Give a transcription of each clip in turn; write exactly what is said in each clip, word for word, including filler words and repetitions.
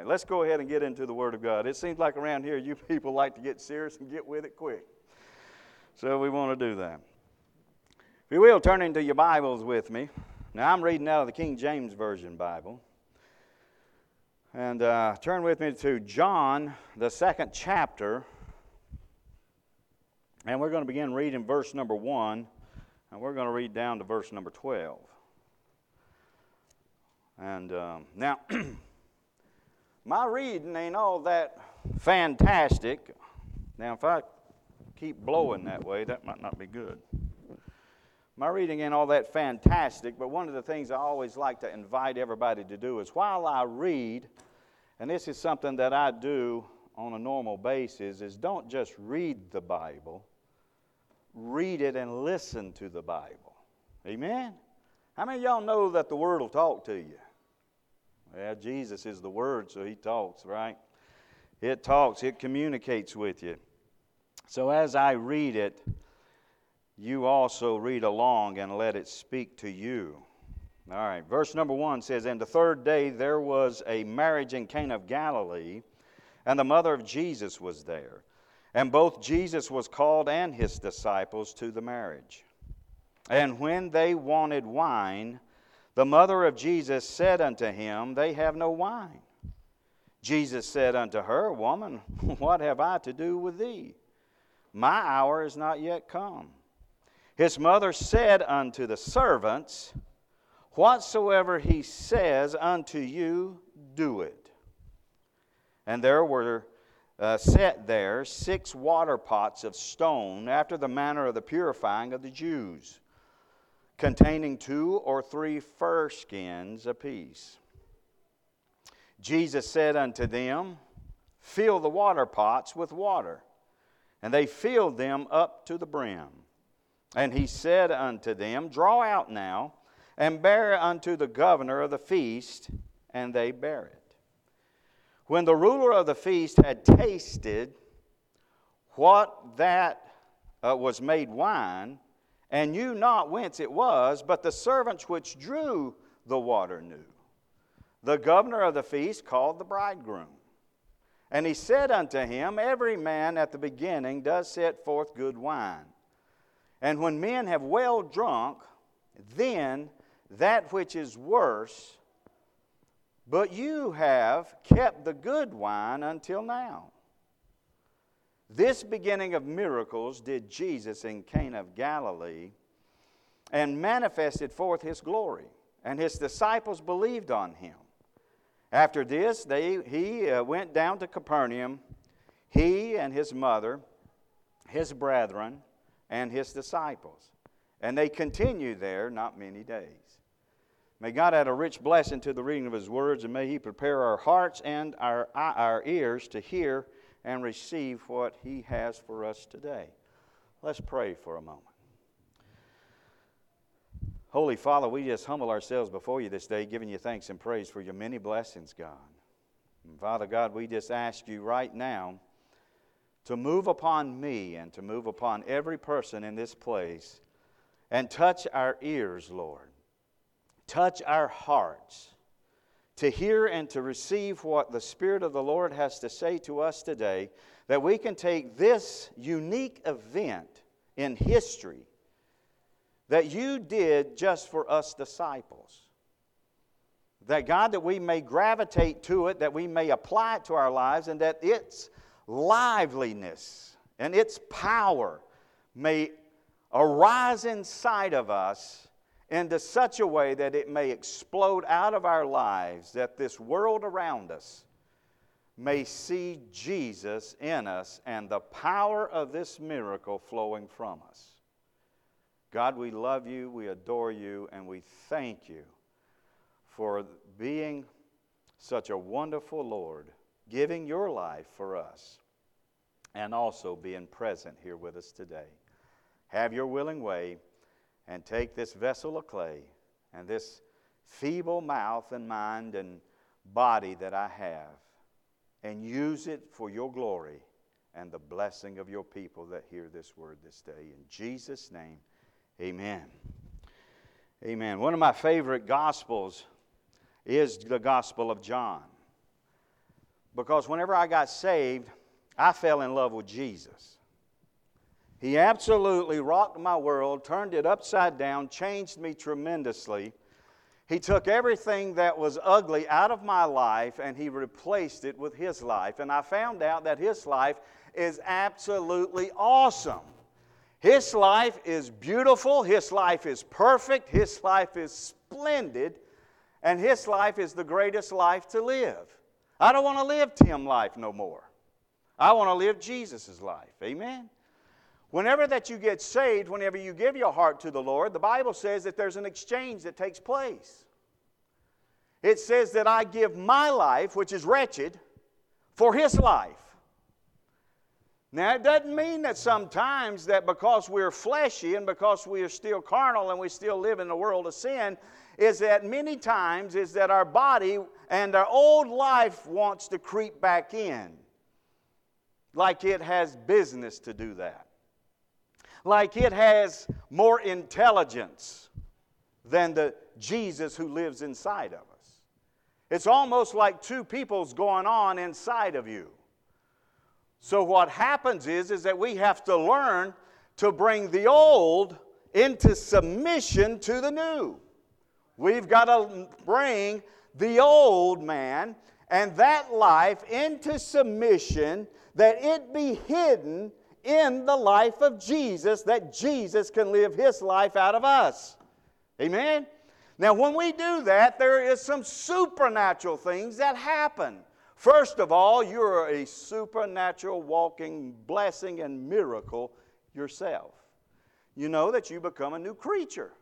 right, let's go ahead and get into the Word of God. It seems like around here you people like to get serious and get with it quick. So we want to do that. If you will, turn into your Bibles with me. Now I'm reading out of the King James Version Bible. And uh, turn with me to John, the second chapter. And we're going to begin reading verse number one. And we're going to read down to verse number twelve. And um, now, my reading ain't all that fantastic. Now, if I keep blowing that way, that might not be good. My reading ain't all that fantastic, but one of the things I always like to invite everybody to do is while I read, and this is something that I do on a normal basis, is don't just read the Bible, read it and listen to the Bible. Amen? How many of y'all know that the Word will talk to you? Yeah, Jesus is the Word, so He talks, right? It talks, it communicates with you. So as I read it, you also read along and let it speak to you. All right, verse number one says, "And the third day there was a marriage in Cana of Galilee, and the mother of Jesus was there. And both Jesus was called and his disciples to the marriage. And when they wanted wine, the mother of Jesus said unto him, They have no wine. Jesus said unto her, Woman, what have I to do with thee? My hour is not yet come. His mother said unto the servants, Whatsoever he says unto you, do it. And there were uh, set there six water pots of stone, after the manner of the purifying of the Jews, containing two or three fir skins apiece. Jesus said unto them, Fill the water pots with water. And they filled them up to the brim. And he said unto them, Draw out now, and bear unto the governor of the feast. And they bare it. When the ruler of the feast had tasted what that uh, was made wine, and knew not whence it was, but the servants which drew the water knew, the governor of the feast called the bridegroom. And he said unto him, Every man at the beginning does set forth good wine. And when men have well drunk, then that which is worse, but you have kept the good wine until now. This beginning of miracles did Jesus in Cana of Galilee, and manifested forth his glory, and his disciples believed on him. After this, they, he uh, went down to Capernaum, he and his mother, his brethren, and his disciples. And they continued there not many days." May God add a rich blessing to the reading of His words, and may He prepare our hearts and our, our ears to hear and receive what He has for us today. Let's pray for a moment. Holy Father, we just humble ourselves before you this day, giving you thanks and praise for your many blessings, God. And Father God, we just ask you right now to move upon me and to move upon every person in this place and touch our ears, Lord. Touch our hearts to hear and to receive what the Spirit of the Lord has to say to us today, that we can take this unique event in history that you did just for us disciples. That God, that we may gravitate to it, that we may apply it to our lives, and that its liveliness and its power may arise inside of us into such a way that it may explode out of our lives, that this world around us may see Jesus in us and the power of this miracle flowing from us. God, we love you, we adore you, and we thank you for being such a wonderful Lord, giving your life for us, and also being present here with us today. Have your willing way, and take this vessel of clay and this feeble mouth and mind and body that I have, and use it for your glory and the blessing of your people that hear this word this day. In Jesus' name, amen. Amen. One of my favorite gospels is the Gospel of John. Because whenever I got saved, I fell in love with Jesus. He absolutely rocked my world, turned it upside down, changed me tremendously. He took everything that was ugly out of my life and he replaced it with his life. And I found out that his life is absolutely awesome. His life is beautiful. His life is perfect. His life is splendid. And his life is the greatest life to live. I don't want to live Tim's life no more. I want to live Jesus' life. Amen? Whenever that you get saved, whenever you give your heart to the Lord, the Bible says that there's an exchange that takes place. It says that I give my life, which is wretched, for his life. Now, it doesn't mean that sometimes that because we're fleshy and because we are still carnal and we still live in the world of sin, is that many times is that our body and our old life wants to creep back in. Like it has business to do that. Like it has more intelligence than the Jesus who lives inside of us. It's almost like two peoples going on inside of you. So what happens is, is that we have to learn to bring the old into submission to the new. We've got to bring the old man and that life into submission, that it be hidden in the life of Jesus, that Jesus can live his life out of us. Amen? Now, when we do that, there is some supernatural things that happen. First of all, you're a supernatural walking blessing and miracle yourself. You know that you become a new creature.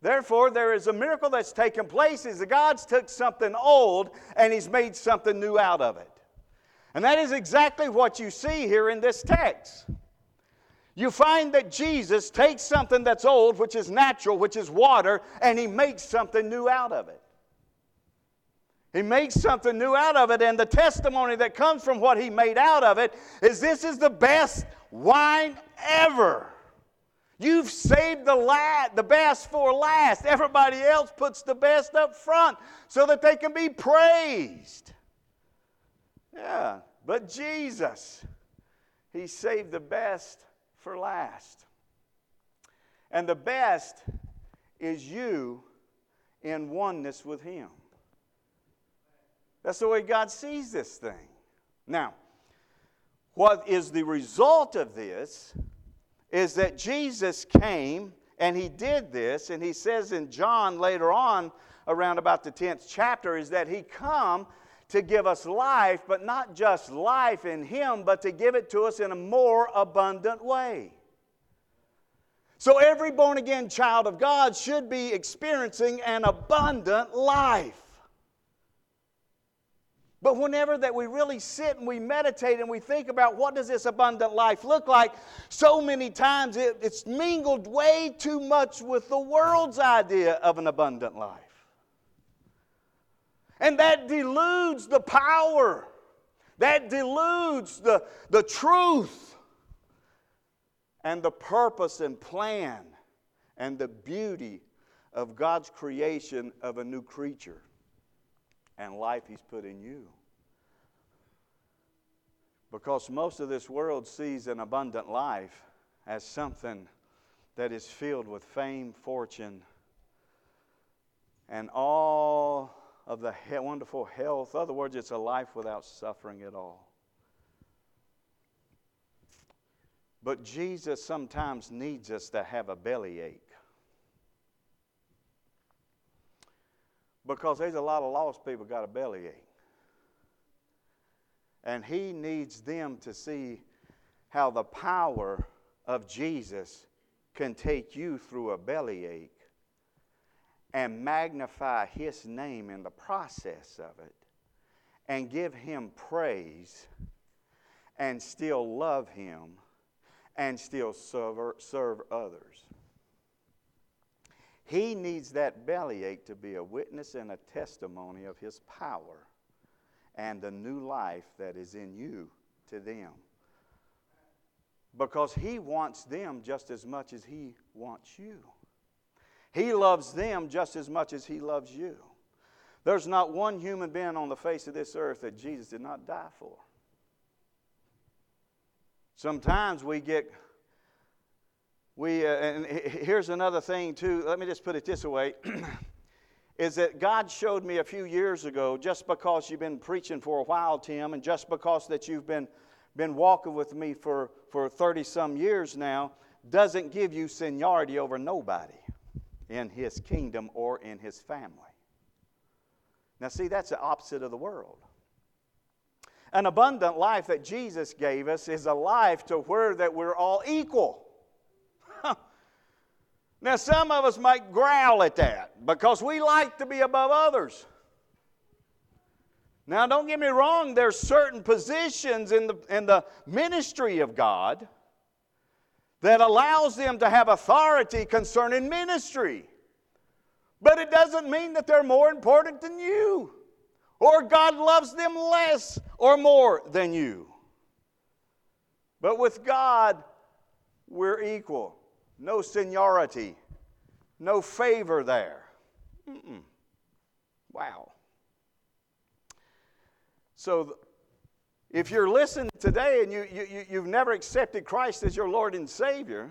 Therefore, there is a miracle that's taken place, is that God's took something old and he's made something new out of it. And that is exactly what you see here in this text. You find that Jesus takes something that's old, which is natural, which is water, and he makes something new out of it. He makes something new out of it, and the testimony that comes from what he made out of it is this is the best wine ever. You've saved the la- the best for last. Everybody else puts the best up front so that they can be praised. Yeah, but Jesus, he saved the best for last. And the best is you in oneness with him. That's the way God sees this thing. Now, what is the result of this is that Jesus came and he did this, and he says in John later on, around about the tenth chapter, is that he come to give us life, but not just life in him, but to give it to us in a more abundant way. So every born-again child of God should be experiencing an abundant life. But whenever that we really sit and we meditate and we think about what does this abundant life look like, so many times it, it's mingled way too much with the world's idea of an abundant life. And that deludes the power. That deludes the, the truth and the purpose and plan and the beauty of God's creation of a new creature and life he's put in you. Because most of this world sees an abundant life as something that is filled with fame, fortune, and all of the he- wonderful health. In other words, it's a life without suffering at all. But Jesus sometimes needs us to have a bellyache. Because there's a lot of lost people got a bellyache. And he needs them to see how the power of Jesus can take you through a bellyache and magnify his name in the process of it, and give him praise, and still love him, and still serve, serve others. He needs that bellyache to be a witness and a testimony of his power and the new life that is in you to them. Because he wants them just as much as he wants you. He loves them just as much as he loves you. There's not one human being on the face of this earth that Jesus did not die for. Sometimes we get, we uh, and here's another thing too, let me just put it this way, is that God showed me a few years ago, just because you've been preaching for a while, Tim, and just because that you've been, been walking with me for, for thirty-some years now, doesn't give you seniority over nobody in His kingdom or in His family. Now see, that's the opposite of the world. An abundant life that Jesus gave us is a life to where that we're all equal. Now some of us might growl at that because we like to be above others. Now don't get me wrong, there's certain positions in the, in the ministry of God that allows them to have authority concerning ministry. But it doesn't mean that they're more important than you, or God loves them less or more than you. But with God, we're equal. No seniority, no favor there. Mm-mm. Wow. So if you're listening today and you, you, you've never accepted Christ as your Lord and Savior,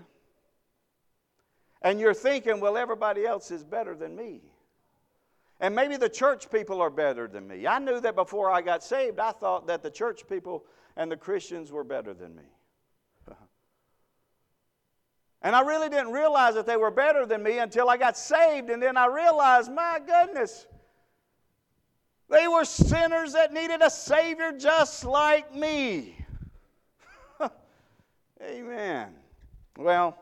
and you're thinking, well, everybody else is better than me. And maybe the church people are better than me. I knew that before I got saved. I thought that the church people and the Christians were better than me. And I really didn't realize that they were better than me until I got saved. And then I realized, my goodness, they were sinners that needed a Savior just like me. Amen. Well,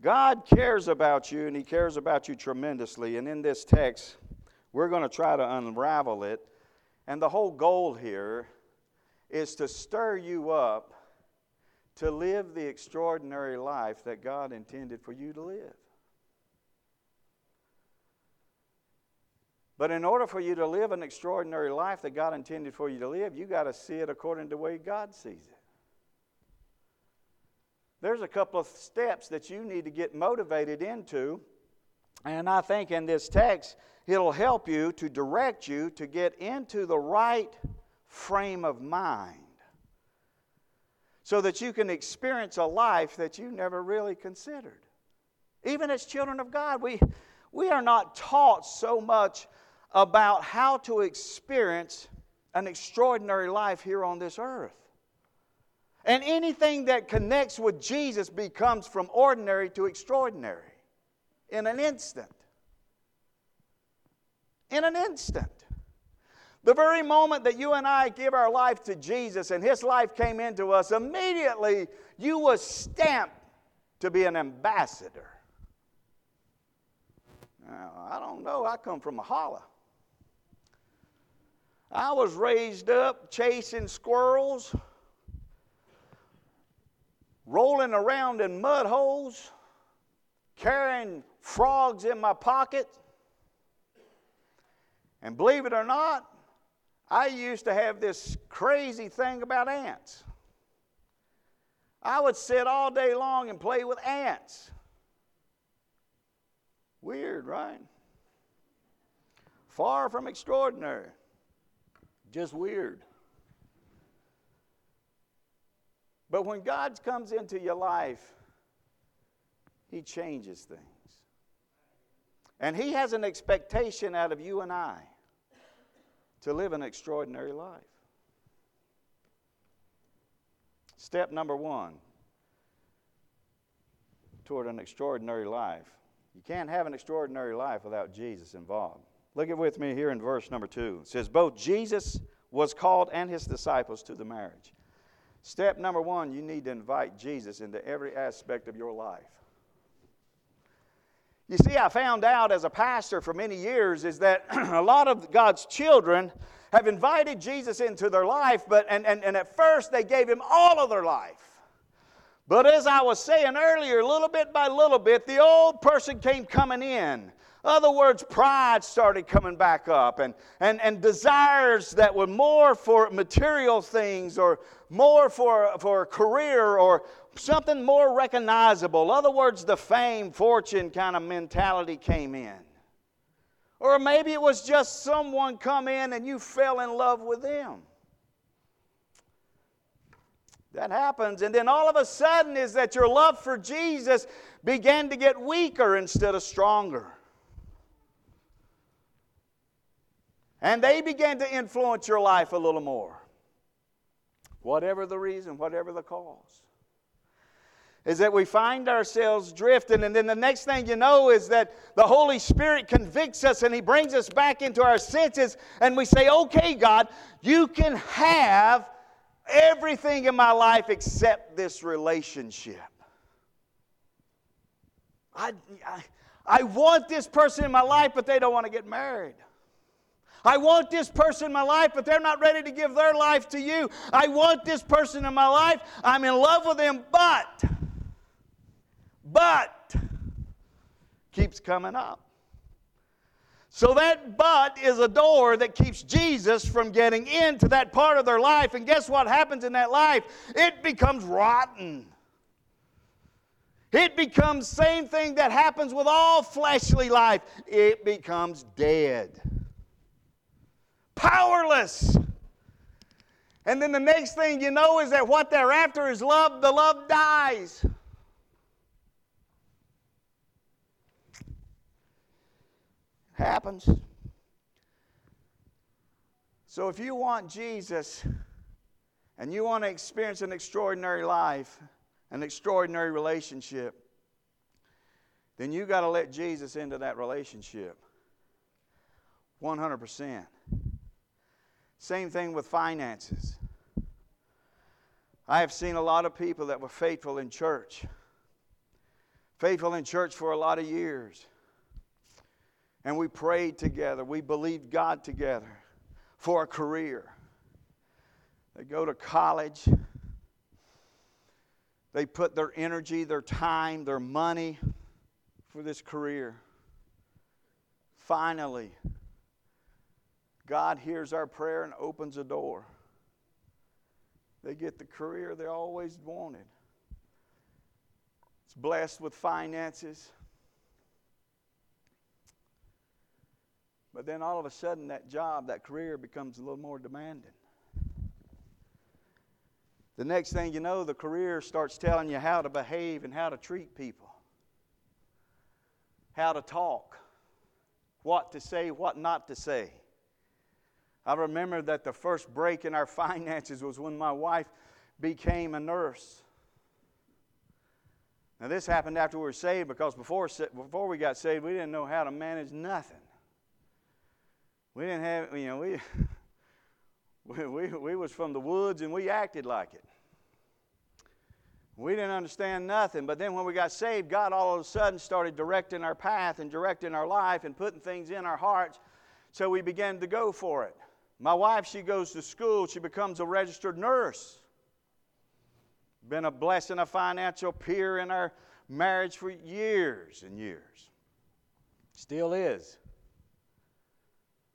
God cares about you, and He cares about you tremendously. And in this text, we're going to try to unravel it. And the whole goal here is to stir you up to live the extraordinary life that God intended for you to live. But in order for you to live an extraordinary life that God intended for you to live, you got to see it according to the way God sees it. There's a couple of steps that you need to get motivated into, and I think in this text, it'll help you to direct you to get into the right frame of mind so that you can experience a life that you never really considered. Even as children of God, we, we are not taught so much about how to experience an extraordinary life here on this earth. And anything that connects with Jesus becomes from ordinary to extraordinary in an instant. In an instant. The very moment that you and I give our life to Jesus and His life came into us, immediately you were stamped to be an ambassador. Now, I don't know. I come from Mahala. I was raised up chasing squirrels, rolling around in mud holes, carrying frogs in my pocket. And believe it or not, I used to have this crazy thing about ants. I would sit all day long and play with ants. Weird, right? Far from extraordinary. Just weird. But when God comes into your life, He changes things. And He has an expectation out of you and I to live an extraordinary life. Step number one toward an extraordinary life. You can't have an extraordinary life without Jesus involved. Look at with me here in verse number two. It says, both Jesus was called and His disciples to the marriage. Step number one, you need to invite Jesus into every aspect of your life. You see, I found out as a pastor for many years is that a lot of God's children have invited Jesus into their life, but and, and, and at first they gave Him all of their life. But as I was saying earlier, little bit by little bit, the old person came coming in. In other words, pride started coming back up and, and, and desires that were more for material things or more for, for a career or something more recognizable. In other words, the fame, fortune kind of mentality came in. Or maybe it was just someone come in and you fell in love with them. That happens. And then all of a sudden is that your love for Jesus began to get weaker instead of stronger. And they began to influence your life a little more. Whatever the reason, whatever the cause, is that we find ourselves drifting. And then the next thing you know is that the Holy Spirit convicts us and He brings us back into our senses. And we say, okay, God, you can have everything in my life except this relationship. I, I, I want this person in my life, but they don't want to get married. I want this person in my life, but they're not ready to give their life to you. I want this person in my life. I'm in love with them, but, but, keeps coming up. So that but is a door that keeps Jesus from getting into that part of their life. And guess what happens in that life? It becomes rotten. It becomes the same thing that happens with all fleshly life. It becomes dead. Powerless. And then the next thing you know is that what they're after is love. The love dies. It happens. So if you want Jesus and you want to experience an extraordinary life, an extraordinary relationship, then you got to let Jesus into that relationship. one hundred percent. Same thing with finances. I have seen a lot of people that were faithful in church. Faithful in church for a lot of years. And we prayed together. We believed God together for a career. They go to college. They put their energy, their time, their money for this career. Finally, God hears our prayer and opens a door. They get the career they always wanted. It's blessed with finances. But then all of a sudden that job, that career becomes a little more demanding. The next thing you know, the career starts telling you how to behave and how to treat people. How to talk. What to say, what not to say. I remember that the first break in our finances was when my wife became a nurse. Now this happened after we were saved, because before, before we got saved, we didn't know how to manage nothing. We didn't have, you know, we, we, we, we was from the woods and we acted like it. We didn't understand nothing. But then when we got saved, God all of a sudden started directing our path and directing our life and putting things in our hearts. So we began to go for it. My wife, she goes to school. She becomes a registered nurse. Been a blessing, a financial peer in our marriage for years and years. Still is.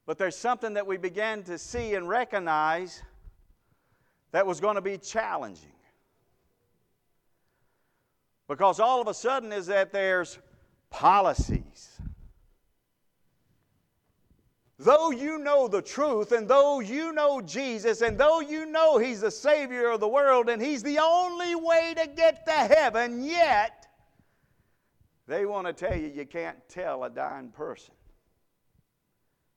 But there's something that we began to see and recognize that was going to be challenging. Because all of a sudden is that there's policies. Though you know the truth, and though you know Jesus, and though you know He's the Savior of the world, and He's the only way to get to heaven, yet they want to tell you you can't tell a dying person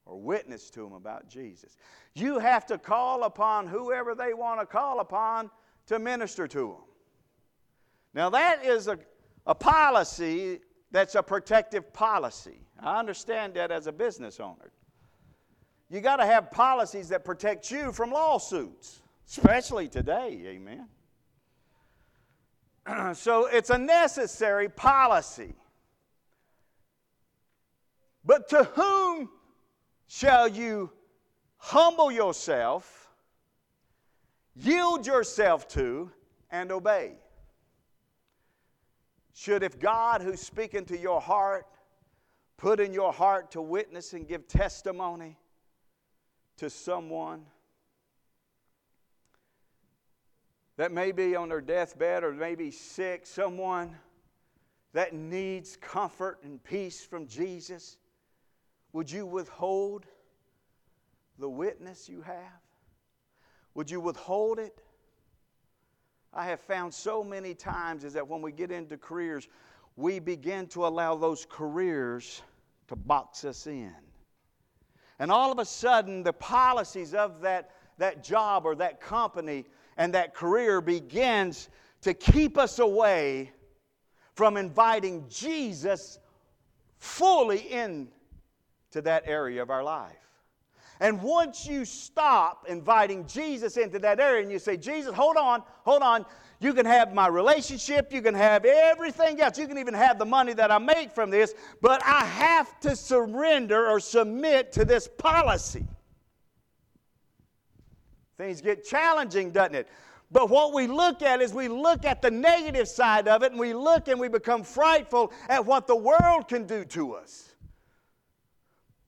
or witness to them about Jesus. You have to call upon whoever they want to call upon to minister to them. Now that is a, a policy that's a protective policy. I understand that as a business owner. You got to have policies that protect you from lawsuits, especially today, amen. So it's a necessary policy. But to whom shall you humble yourself, yield yourself to, and obey? Should if God, who's speaking to your heart, put in your heart to witness and give testimony to someone that may be on their deathbed or may be sick, someone that needs comfort and peace from Jesus, Would you withhold the witness you have? Would you withhold it? I have found so many times is that when we get into careers, we begin to allow those careers to box us in. And all of a sudden, the policies of that, that job or that company and that career begins to keep us away from inviting Jesus fully into that area of our life. And once you stop inviting Jesus into that area and you say, Jesus, hold on, hold on. You can have my relationship. You can have everything else. You can even have the money that I make from this. But I have to surrender or submit to this policy. Things get challenging, doesn't it? But what we look at is we look at the negative side of it, and we look and we become frightful at what the world can do to us.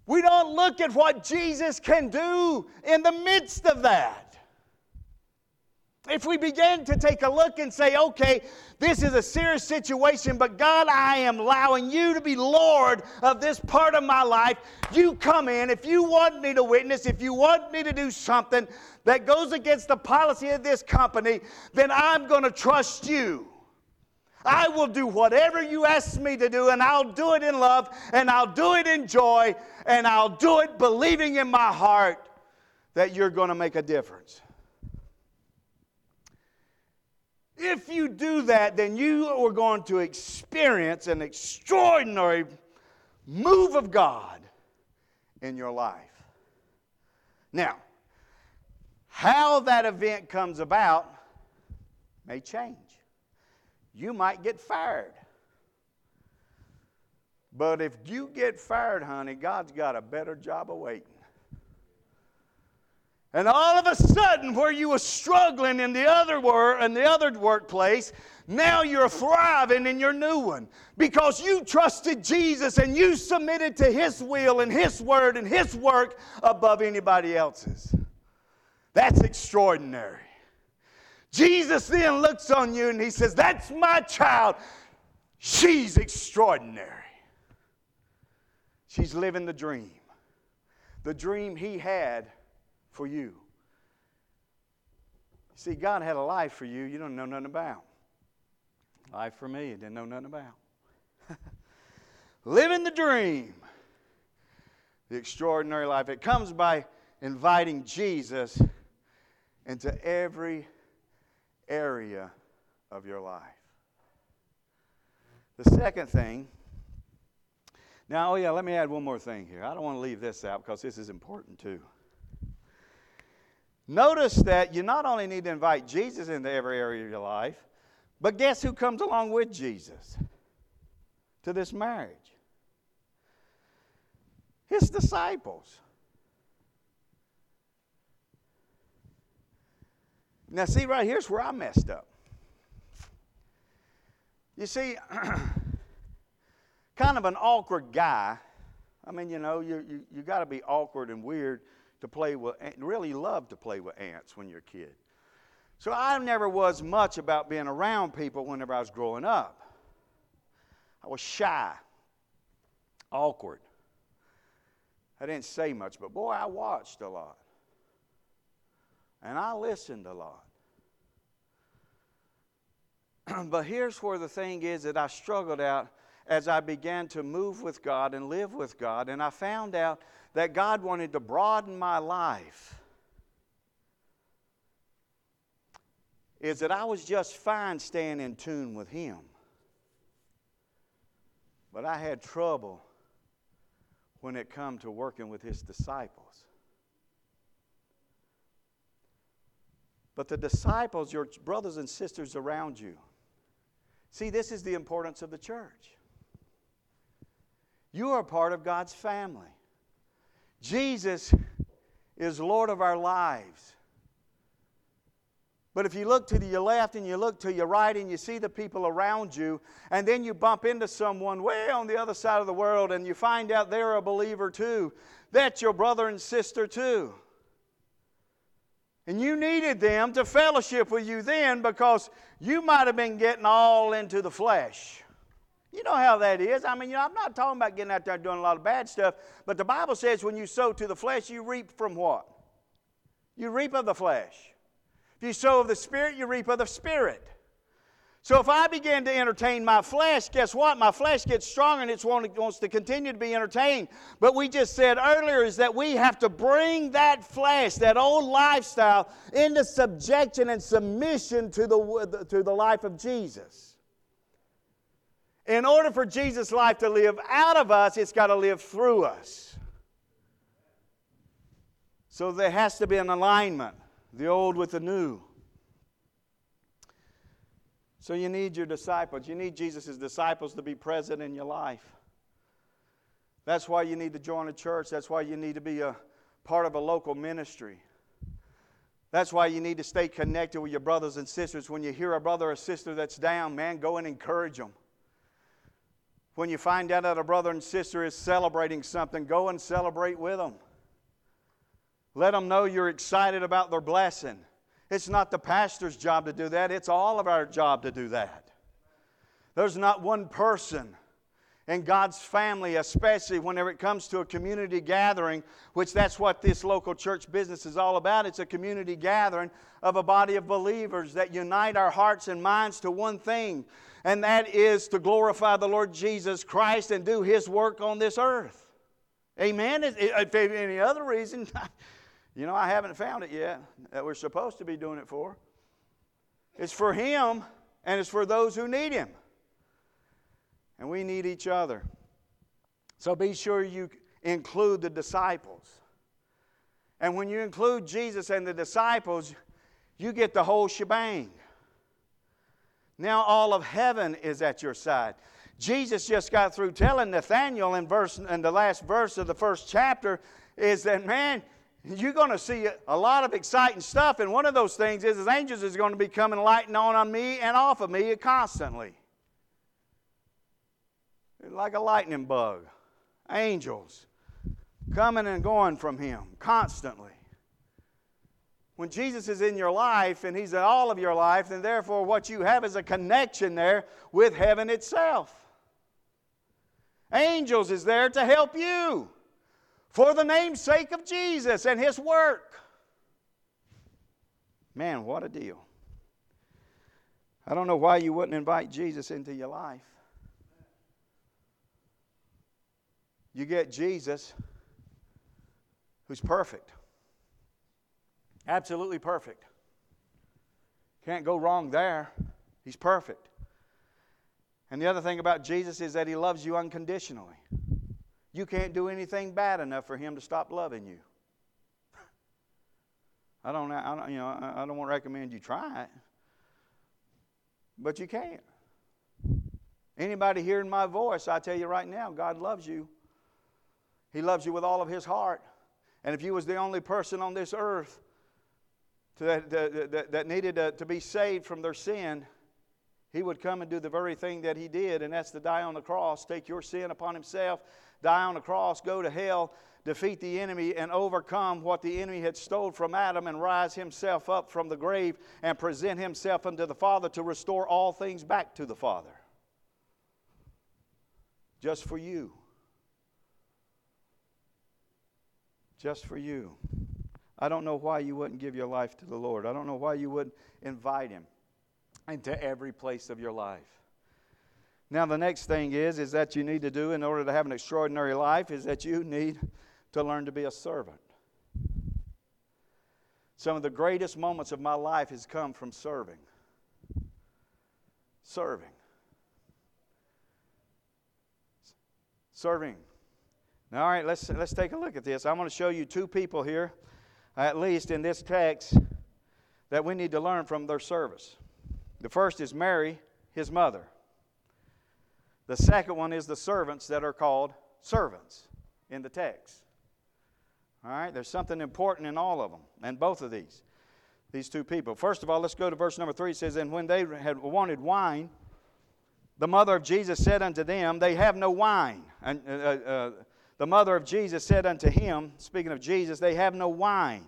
We don't look at what Jesus can do in the midst of that. If we begin to take a look and say, okay, this is a serious situation, but God, I am allowing you to be Lord of this part of my life. You come in. If you want me to witness, if you want me to do something that goes against the policy of this company, then I'm going to trust you. I will do whatever you ask me to do, and I'll do it in love, and I'll do it in joy, and I'll do it believing in my heart that you're going to make a difference. If you do that, then you are going to experience an extraordinary move of God in your life. Now, how that event comes about may change. You might get fired. But if you get fired, honey, God's got a better job awaiting. And all of a sudden, where you were struggling in the other wor- in the other workplace, now you're thriving in your new one. Because you trusted Jesus and you submitted to His will and His word and His work above anybody else's. That's extraordinary. Jesus then looks on you and He says, that's my child. She's extraordinary. She's living the dream. The dream He had for you. See, God had a life for you you don't know nothing about. Life for me, I didn't know nothing about. Living the dream. The extraordinary life. It comes by inviting Jesus into every area of your life. The second thing, now, oh yeah, let me add one more thing here. I don't want to leave this out because this is important too. Notice that you not only need to invite Jesus into every area of your life, but guess who comes along with Jesus to this marriage? His disciples. Now, see, right here's where I messed up. You see, kind of an awkward guy. I mean, you know, you you, you got to be awkward and weird to play with, and really love to play with ants when you're a kid. So I never was much about being around people whenever I was growing up. I was shy, awkward. I didn't say much, but boy, I watched a lot. And I listened a lot. But here's where the thing is that I struggled out as I began to move with God and live with God. And I found out that God wanted to broaden my life. Is that I was just fine staying in tune with Him. But I had trouble when it come to working with His disciples. But the disciples, your brothers and sisters around you. See, this is the importance of the church. You are part of God's family. Jesus is Lord of our lives. But if you look to your left and you look to your right and you see the people around you, and then you bump into someone way on the other side of the world and you find out they're a believer too, that's your brother and sister too. And you needed them to fellowship with you then because you might have been getting all into the flesh You know how that is. I mean, you know, I'm not talking about getting out there and doing a lot of bad stuff, but the Bible says when you sow to the flesh, you reap from what? You reap of the flesh. If you sow of the Spirit, you reap of the Spirit. So if I begin to entertain my flesh, guess what? My flesh gets stronger and it wants to continue to be entertained. But we just said earlier is that we have to bring that flesh, that old lifestyle, into subjection and submission to the, to the life of Jesus. In order for Jesus' life to live out of us, it's got to live through us. So there has to be an alignment, the old with the new. So you need your disciples. You need Jesus' disciples to be present in your life. That's why you need to join a church. That's why you need to be a part of a local ministry. That's why you need to stay connected with your brothers and sisters. When you hear a brother or sister that's down, man, go and encourage them. When you find out that a brother and sister is celebrating something, go and celebrate with them. Let them know you're excited about their blessing. It's not the pastor's job to do that. It's all of our job to do that. There's not one person in God's family, especially whenever it comes to a community gathering, which that's what this local church business is all about. It's a community gathering of a body of believers that unite our hearts and minds to one thing, and that is to glorify the Lord Jesus Christ and do His work on this earth. Amen? If any other reason... You know, I haven't found it yet that we're supposed to be doing it for. It's for Him, and it's for those who need Him. And we need each other. So be sure you include the disciples. And when you include Jesus and the disciples, you get the whole shebang. Now all of heaven is at your side. Jesus just got through telling Nathaniel in, verse, in the last verse of the first chapter is that, man, you're going to see a lot of exciting stuff, and one of those things is, is angels is going to be coming lighting on on me and off of me constantly. Like a lightning bug. Angels coming and going from Him constantly. When Jesus is in your life and He's in all of your life, then therefore what you have is a connection there with heaven itself. Angels is there to help you. For the namesake of Jesus and His work. Man, what a deal. I don't know why you wouldn't invite Jesus into your life. You get Jesus, who's perfect. Absolutely perfect. Can't go wrong there. He's perfect. And the other thing about Jesus is that He loves you unconditionally. You can't do anything bad enough for Him to stop loving you. I don't, I don't, you know, I don't want to recommend you try it, but you can't. Anybody hearing my voice, I tell you right now, God loves you. He loves you with all of His heart. And if you was the only person on this earth to, that, that, that needed to, to be saved from their sin, He would come and do the very thing that He did, and that's to die on the cross, take your sin upon Himself, die on the cross, go to hell, defeat the enemy, and overcome what the enemy had stole from Adam and rise Himself up from the grave and present Himself unto the Father to restore all things back to the Father. Just for you. Just for you. I don't know why you wouldn't give your life to the Lord. I don't know why you wouldn't invite Him into every place of your life. Now the next thing is, is that you need to do in order to have an extraordinary life is that you need to learn to be a servant. Some of the greatest moments of my life has come from serving. Serving. Serving. Now, all right, let's, let's take a look at this. I'm going to show you two people here, at least in this text, that we need to learn from their service. The first is Mary, His mother. The second one is the servants that are called servants in the text. All right, there's something important in all of them, and both of these, these two people. First of all, let's go to verse number three. It says, and when they had wanted wine, the mother of Jesus said unto them, they have no wine. And uh, uh, the mother of Jesus said unto him, speaking of Jesus, they have no wine.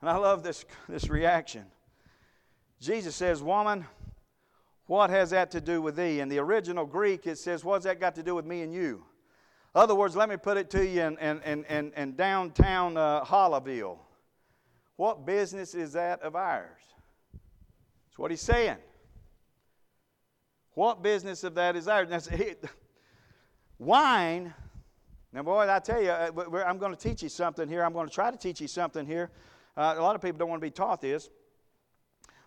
And I love this, this reaction. Jesus says, woman, What has that to do with thee? In the original Greek, it says, what's that got to do with me and you? In other words, let me put it to you in, in, in, in, in downtown uh, Hollaville. What business is that of ours? That's what he's saying. What business of that is ours? Now, he, wine, now boy, I tell you, I'm going to teach you something here. I'm going to try to teach you something here. Uh, a lot of people don't want to be taught this.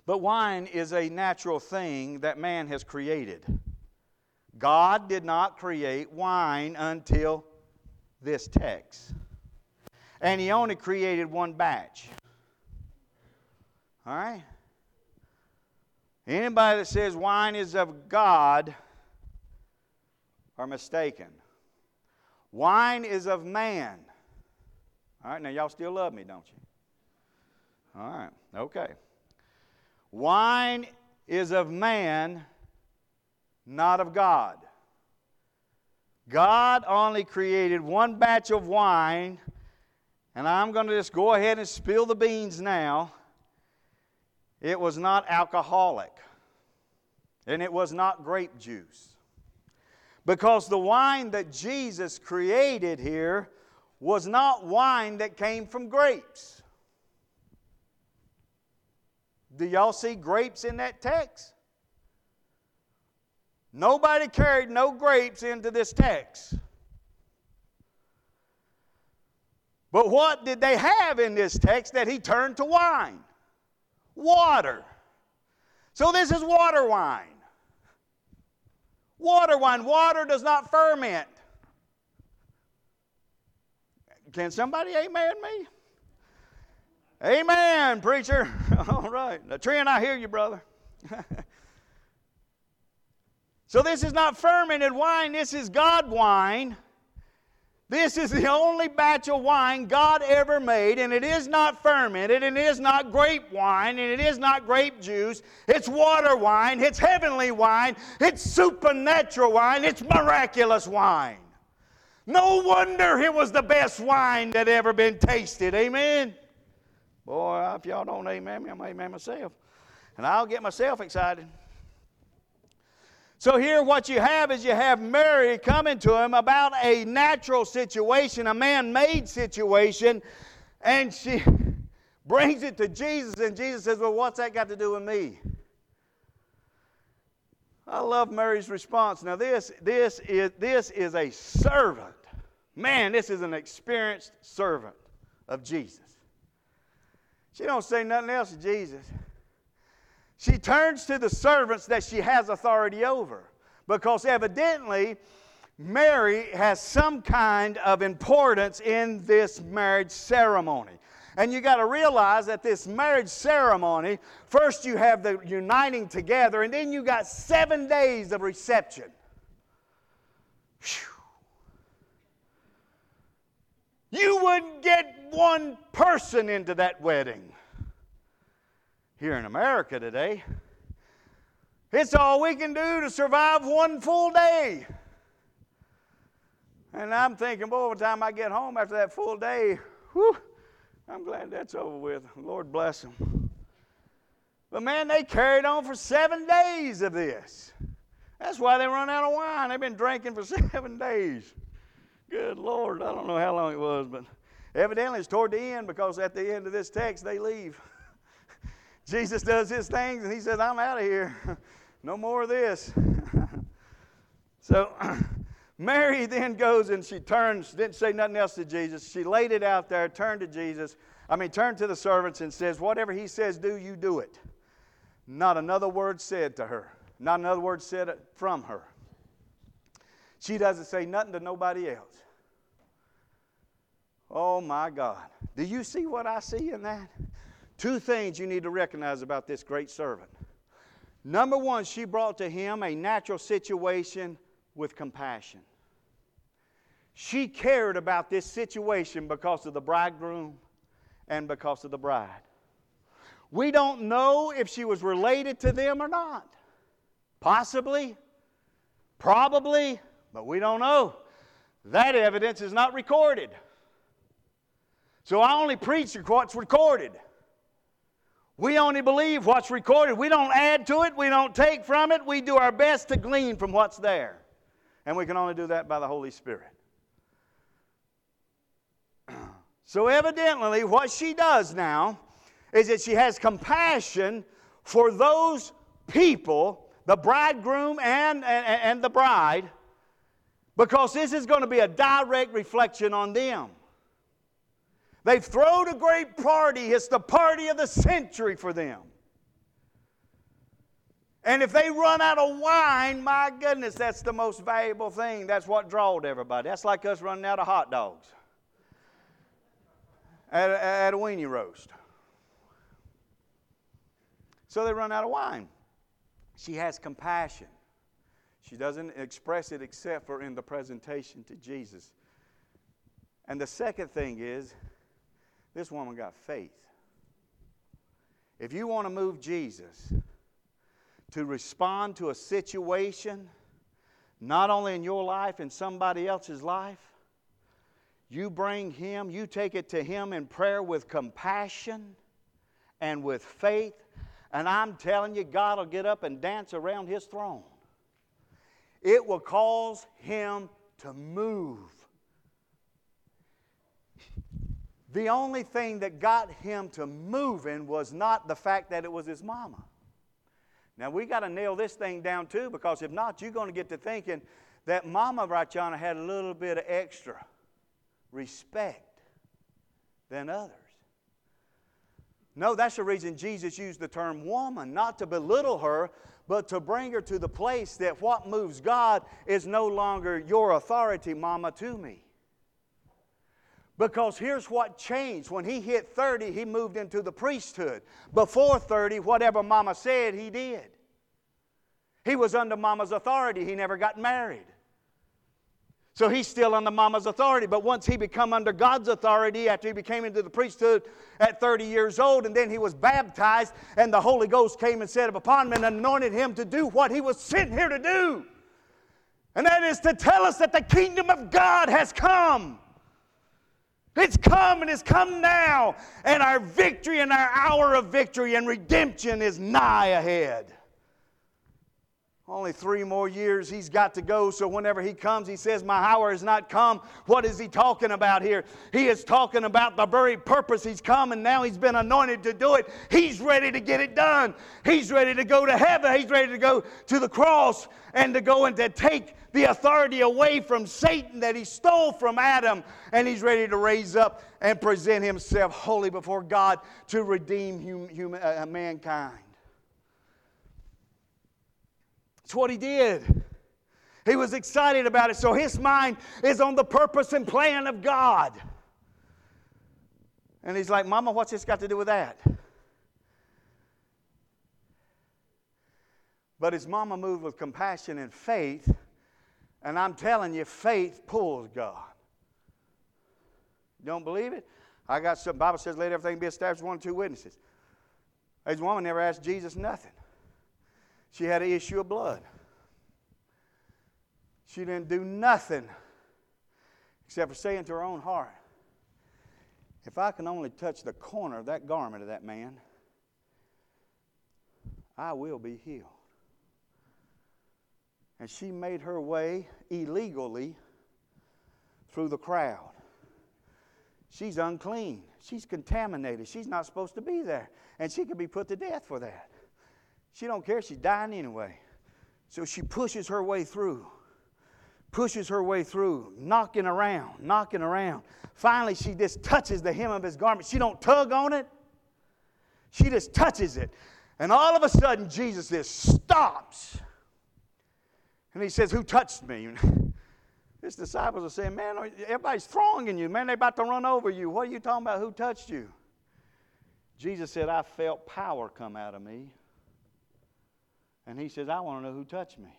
But wine is a natural thing that man has created. God did not create wine until this text. And he only created one batch. All right? Anybody that says wine is of God are mistaken. Wine is of man. All right, now y'all still love me, don't you? All right, okay. Wine is of man, not of God. God only created one batch of wine, and I'm going to just go ahead and spill the beans now. It was not alcoholic, and it was not grape juice. Because the wine that Jesus created here was not wine that came from grapes. Do y'all see grapes in that text? Nobody carried no grapes into this text. But what did they have in this text that he turned to wine? Water. So this is water wine. Water wine. Water does not ferment. Can somebody amen me? Amen, preacher. All right. Now, Trent, I hear you, brother. So this is not fermented wine. This is God wine. This is the only batch of wine God ever made, and it is not fermented, and it is not grape wine, and it is not grape juice. It's water wine. It's heavenly wine. It's supernatural wine. It's miraculous wine. No wonder it was the best wine that ever been tasted. Amen? Boy, if y'all don't amen me, I'm amen myself. And I'll get myself excited. So here what you have is you have Mary coming to him about a natural situation, a man-made situation, and she brings it to Jesus, and Jesus says, well, what's that got to do with me? I love Mary's response. Now this, this, is, this is a servant. Man, this is an experienced servant of Jesus. She don't say nothing else to Jesus. She turns to the servants that she has authority over, because evidently Mary has some kind of importance in this marriage ceremony. And you got to realize that this marriage ceremony, first you have the uniting together, and then you got seven days of reception. Whew. You wouldn't get one person into that wedding. Here in America today, it's all we can do to survive one full day. And I'm thinking, boy, by the time I get home after that full day, whew, I'm glad that's over with. Lord bless them. But man, they carried on for seven days of this. That's why they run out of wine. They've been drinking for seven days. Good Lord, I don't know how long it was, but evidently it's toward the end, because at the end of this text, they leave. Jesus does his things, and he says, I'm out of here. No more of this. So Mary then goes and she turns, didn't say nothing else to Jesus. She laid it out there, turned to Jesus. I mean, turned to the servants and says, whatever he says, do you do it. Not another word said to her. Not another word said from her. She doesn't say nothing to nobody else. Oh, my God. Do you see what I see in that? Two things you need to recognize about this great servant. Number one, she brought to him a natural situation with compassion. She cared about this situation because of the bridegroom and because of the bride. We don't know if she was related to them or not. Possibly, probably, but we don't know. That evidence is not recorded. So I only preach what's recorded. We only believe what's recorded. We don't add to it. We don't take from it. We do our best to glean from what's there. And we can only do that by the Holy Spirit. So evidently, what she does now is that she has compassion for those people, the bridegroom and, and, and the bride, because this is going to be a direct reflection on them. They've thrown a great party. It's the party of the century for them. And if they run out of wine, my goodness, that's the most valuable thing. That's what drawed everybody. That's like us running out of hot dogs at a, at a weenie roast. So they run out of wine. She has compassion. She doesn't express it except for in the presentation to Jesus. And the second thing is, this woman got faith. If you want to move Jesus to respond to a situation, not only in your life, in somebody else's life, you bring him, you take it to him in prayer with compassion and with faith, and I'm telling you, God will get up and dance around his throne. It will cause him to move. The only thing that got him to moving was not the fact that it was his mama. Now, we got to nail this thing down, too, because if not, you're going to get to thinking that Mama Brachana had a little bit of extra respect than others. No, that's the reason Jesus used the term woman, not to belittle her, but to bring her to the place that what moves God is no longer your authority, Mama, to me. Because here's what changed. When he hit thirty, he moved into the priesthood. Before thirty, whatever Mama said, he did. He was under Mama's authority. He never got married. So he's still under Mama's authority. But once he became under God's authority, after he became into the priesthood at thirty years old, and then he was baptized, and the Holy Ghost came and set up upon him and anointed him to do what he was sent here to do. And that is to tell us that the kingdom of God has come. It's come, and it's come now, and our victory and our hour of victory and redemption is nigh ahead. Only three more years he's got to go, so whenever he comes, he says, my hour has not come. What is he talking about here? He is talking about the very purpose he's come, and now he's been anointed to do it. He's ready to get it done. He's ready to go to heaven. He's ready to go to the cross and to go and to take the authority away from Satan that he stole from Adam, and he's ready to raise up and present himself holy before God to redeem hum, hum, uh, mankind. That's what he did. He was excited about it, so his mind is on the purpose and plan of God. And he's like, Mama, what's this got to do with that? But his mama moved with compassion and faith. And I'm telling you, faith pulls God. Don't believe it? I got some. The Bible says, let everything be established with one or two witnesses. This woman never asked Jesus nothing. She had an issue of blood. She didn't do nothing except for saying to her own heart, if I can only touch the corner of that garment of that man, I will be healed. And she made her way illegally through the crowd. She's unclean. She's contaminated. She's not supposed to be there. And she could be put to death for that. She don't care. She's dying anyway. So she pushes her way through. Pushes her way through. Knocking around. Knocking around. Finally, she just touches the hem of his garment. She don't tug on it. She just touches it. And all of a sudden, Jesus just stops. And he says, who touched me? His disciples are saying, man, everybody's thronging you. Man, they're about to run over you. What are you talking about? Who touched you? Jesus said, I felt power come out of me. And he says, I want to know who touched me.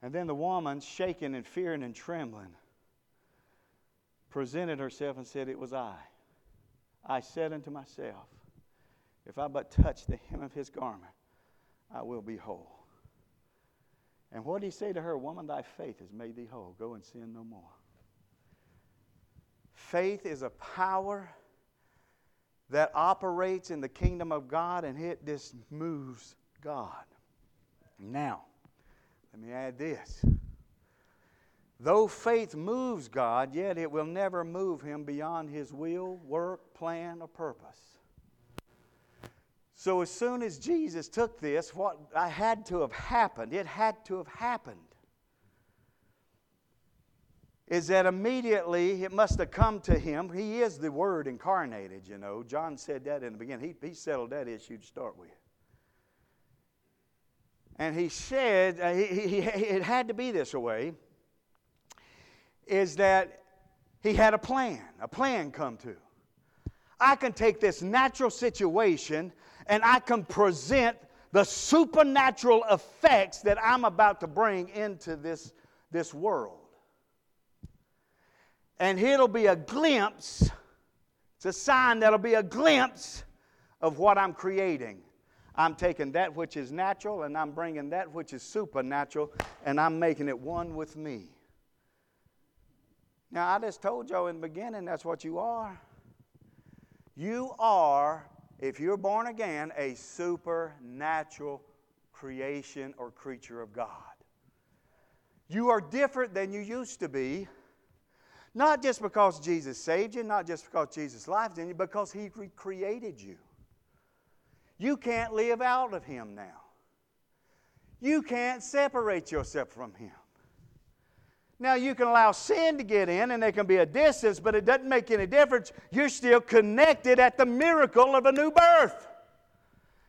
And then the woman, shaking and fearing and trembling, presented herself and said, it was I. I said unto myself, if I but touch the hem of his garment, I will be whole. And what did he say to her? Woman, thy faith has made thee whole. Go and sin no more. Faith is a power that operates in the kingdom of God, and it just moves God. Now, let me add this. Though faith moves God, yet it will never move Him beyond His will, work, plan, or purpose. So as soon as Jesus took this, what had to have happened, it had to have happened, is that immediately it must have come to Him. He is the Word incarnated, you know. John said that in the beginning. He, he settled that issue to start with. And he said, uh, he, he, he, it had to be this way, is that he had a plan, a plan come to. I can take this natural situation and I can present the supernatural effects that I'm about to bring into this, this world. And it'll be a glimpse, it's a sign that'll be a glimpse of what I'm creating. I'm taking that which is natural and I'm bringing that which is supernatural and I'm making it one with me. Now, I just told y'all in the beginning that's what you are. You are, if you're born again, a supernatural creation or creature of God. You are different than you used to be, not just because Jesus saved you, not just because Jesus lives in you, because He recreated you. You can't live out of Him now. You can't separate yourself from Him. Now, you can allow sin to get in, and there can be a distance, but it doesn't make any difference. You're still connected at the miracle of a new birth.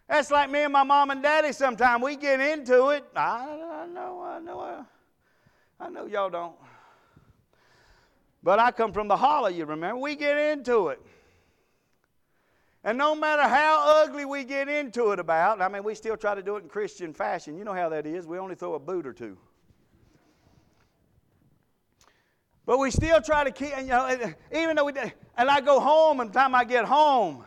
That's like me and my mom and daddy sometimes. We get into it. I, I know, I know, I know y'all don't. But I come from the holler, you remember. We get into it. And no matter how ugly we get into it about, I mean, we still try to do it in Christian fashion. You know how that is. We only throw a boot or two. But we still try to keep, you know, even though we, and I go home, and the time I get home,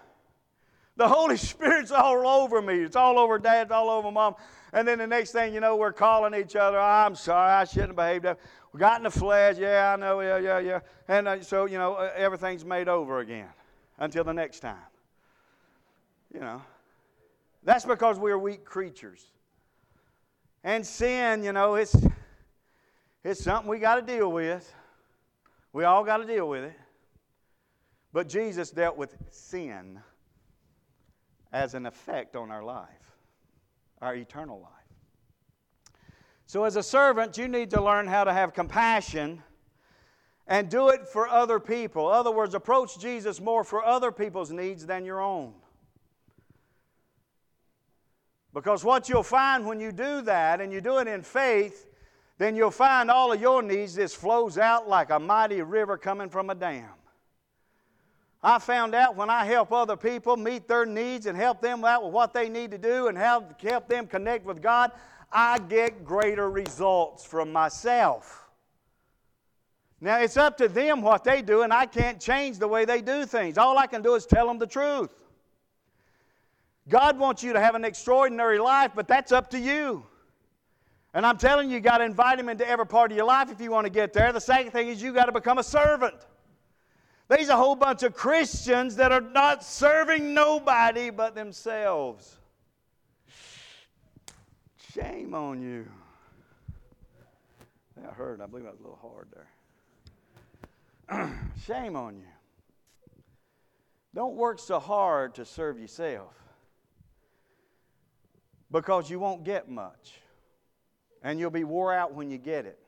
the Holy Spirit's all over me. It's all over Dad, it's all over Mom. And then the next thing you know, we're calling each other, oh, I'm sorry, I shouldn't have behaved that. We got in the flesh, yeah, I know, yeah, yeah, yeah. And uh, so, you know, uh, everything's made over again until the next time. You know, that's because we're weak creatures. And sin, you know, it's it's something we got to deal with. We all got to deal with it. But Jesus dealt with sin as an effect on our life, our eternal life. So as a servant, you need to learn how to have compassion and do it for other people. In other words, approach Jesus more for other people's needs than your own. Because what you'll find when you do that, and you do it in faith, then you'll find all of your needs just flows out like a mighty river coming from a dam. I found out when I help other people meet their needs and help them out with what they need to do and help, help them connect with God, I get greater results from myself. Now, it's up to them what they do, and I can't change the way they do things. All I can do is tell them the truth. God wants you to have an extraordinary life, but that's up to you. And I'm telling you, you got to invite Him into every part of your life if you want to get there. The second thing is you got to become a servant. There's a whole bunch of Christians that are not serving nobody but themselves. Shame on you. That hurt. I believe I was a little hard there. Shame on you. Don't work so hard to serve yourself, because you won't get much, and you'll be wore out when you get it.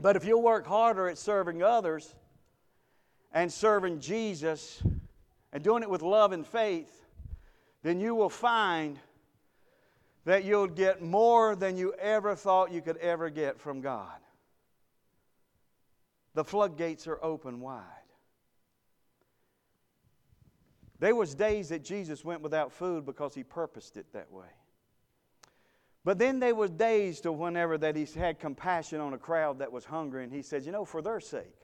But if you'll work harder at serving others and serving Jesus and doing it with love and faith, then you will find that you'll get more than you ever thought you could ever get from God. The floodgates are open wide. There was days that Jesus went without food because He purposed it that way. But then there was days to whenever that He had compassion on a crowd that was hungry, and He said, you know, for their sake,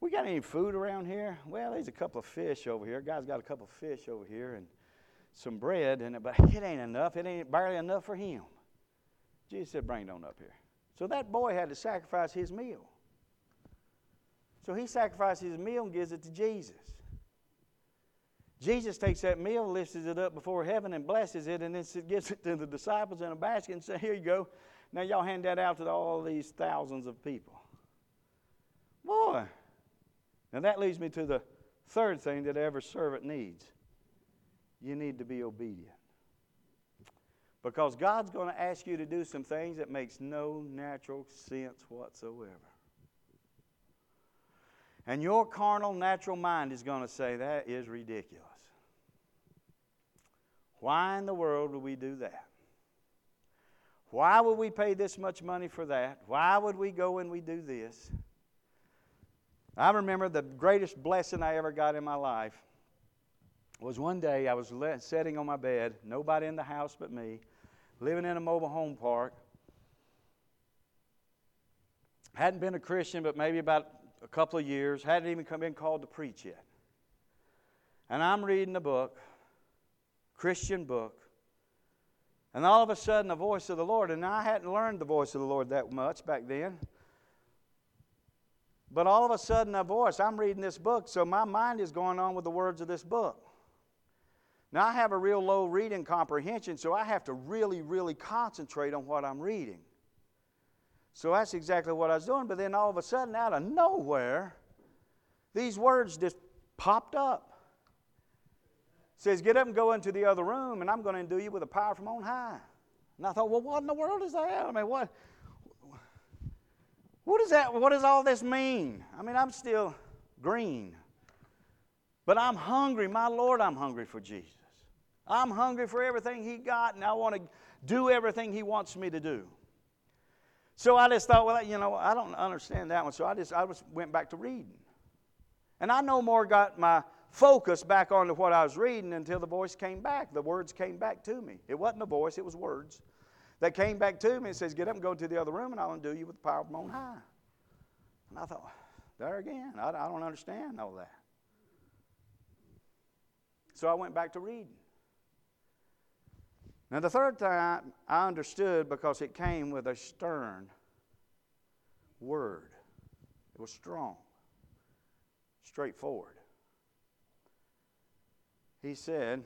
we got any food around here? Well, there's a couple of fish over here. Guy's got a couple of fish over here and some bread, and but it ain't enough. It ain't barely enough for him. Jesus said, bring it on up here. So that boy had to sacrifice his meal. So he sacrificed his meal and gives it to Jesus. Jesus takes that meal, lifts it up before heaven and blesses it, and then gives it to the disciples in a basket and says, here you go. Now y'all hand that out to all these thousands of people. Boy. Now that leads me to the third thing that every servant needs. You need to be obedient. Because God's going to ask you to do some things that makes no natural sense whatsoever. And your carnal, natural mind is going to say, that is ridiculous. Why in the world would we do that? Why would we pay this much money for that? Why would we go and we do this? I remember the greatest blessing I ever got in my life was one day I was le- sitting on my bed, nobody in the house but me, living in a mobile home park. Hadn't been a Christian but maybe about a couple of years, hadn't even come in called to preach yet. And I'm reading a book, Christian book, and all of a sudden the voice of the Lord, and I hadn't learned the voice of the Lord that much back then, but all of a sudden a voice, I'm reading this book, so my mind is going on with the words of this book. Now I have a real low reading comprehension, so I have to really, really concentrate on what I'm reading. So that's exactly what I was doing. But then all of a sudden, out of nowhere, these words just popped up. It says, get up and go into the other room, and I'm going to endue you with a power from on high. And I thought, well, what in the world is that? I mean, what, what is that? What does all this mean? I mean, I'm still green. But I'm hungry. My Lord, I'm hungry for Jesus. I'm hungry for everything He got, and I want to do everything He wants me to do. So I just thought, well, you know, I don't understand that one. So I just I just went back to reading. And I no more got my focus back onto what I was reading until the voice came back. The words came back to me. It wasn't a voice, it was words that came back to me and says, get up and go to the other room and I'll undo you with the power from on high. And I thought, there again, I, I don't understand all that. So I went back to reading. Now, the third time I understood because it came with a stern word. It was strong, straightforward. He said,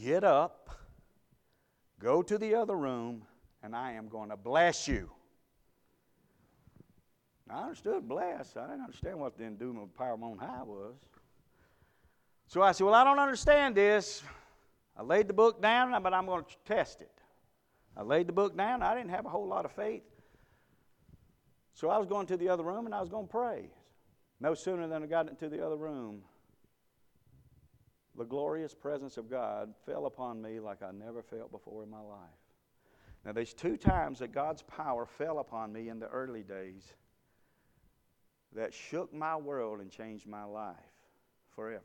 get up, go to the other room, and I am going to bless you. Now, I understood bless. I didn't understand what the endowment of power on high was. So I said, well, I don't understand this. I laid the book down, but I'm going to test it. I laid the book down. I didn't have a whole lot of faith. So I was going to the other room, and I was going to praise. No sooner than I got into the other room, the glorious presence of God fell upon me like I never felt before in my life. Now, there's two times that God's power fell upon me in the early days that shook my world and changed my life forever.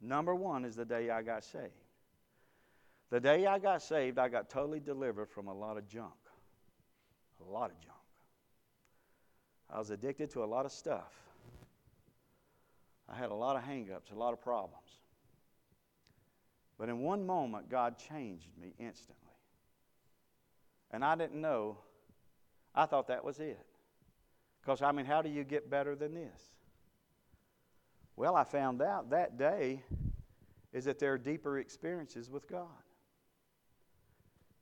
Number one is the day I got saved. The day I got saved, I got totally delivered from a lot of junk. A lot of junk. I was addicted to a lot of stuff. I had a lot of hang-ups, a lot of problems. But in one moment, God changed me instantly. And I didn't know. I thought that was it. Because, I mean, how do you get better than this? Well, I found out that day is that there are deeper experiences with God.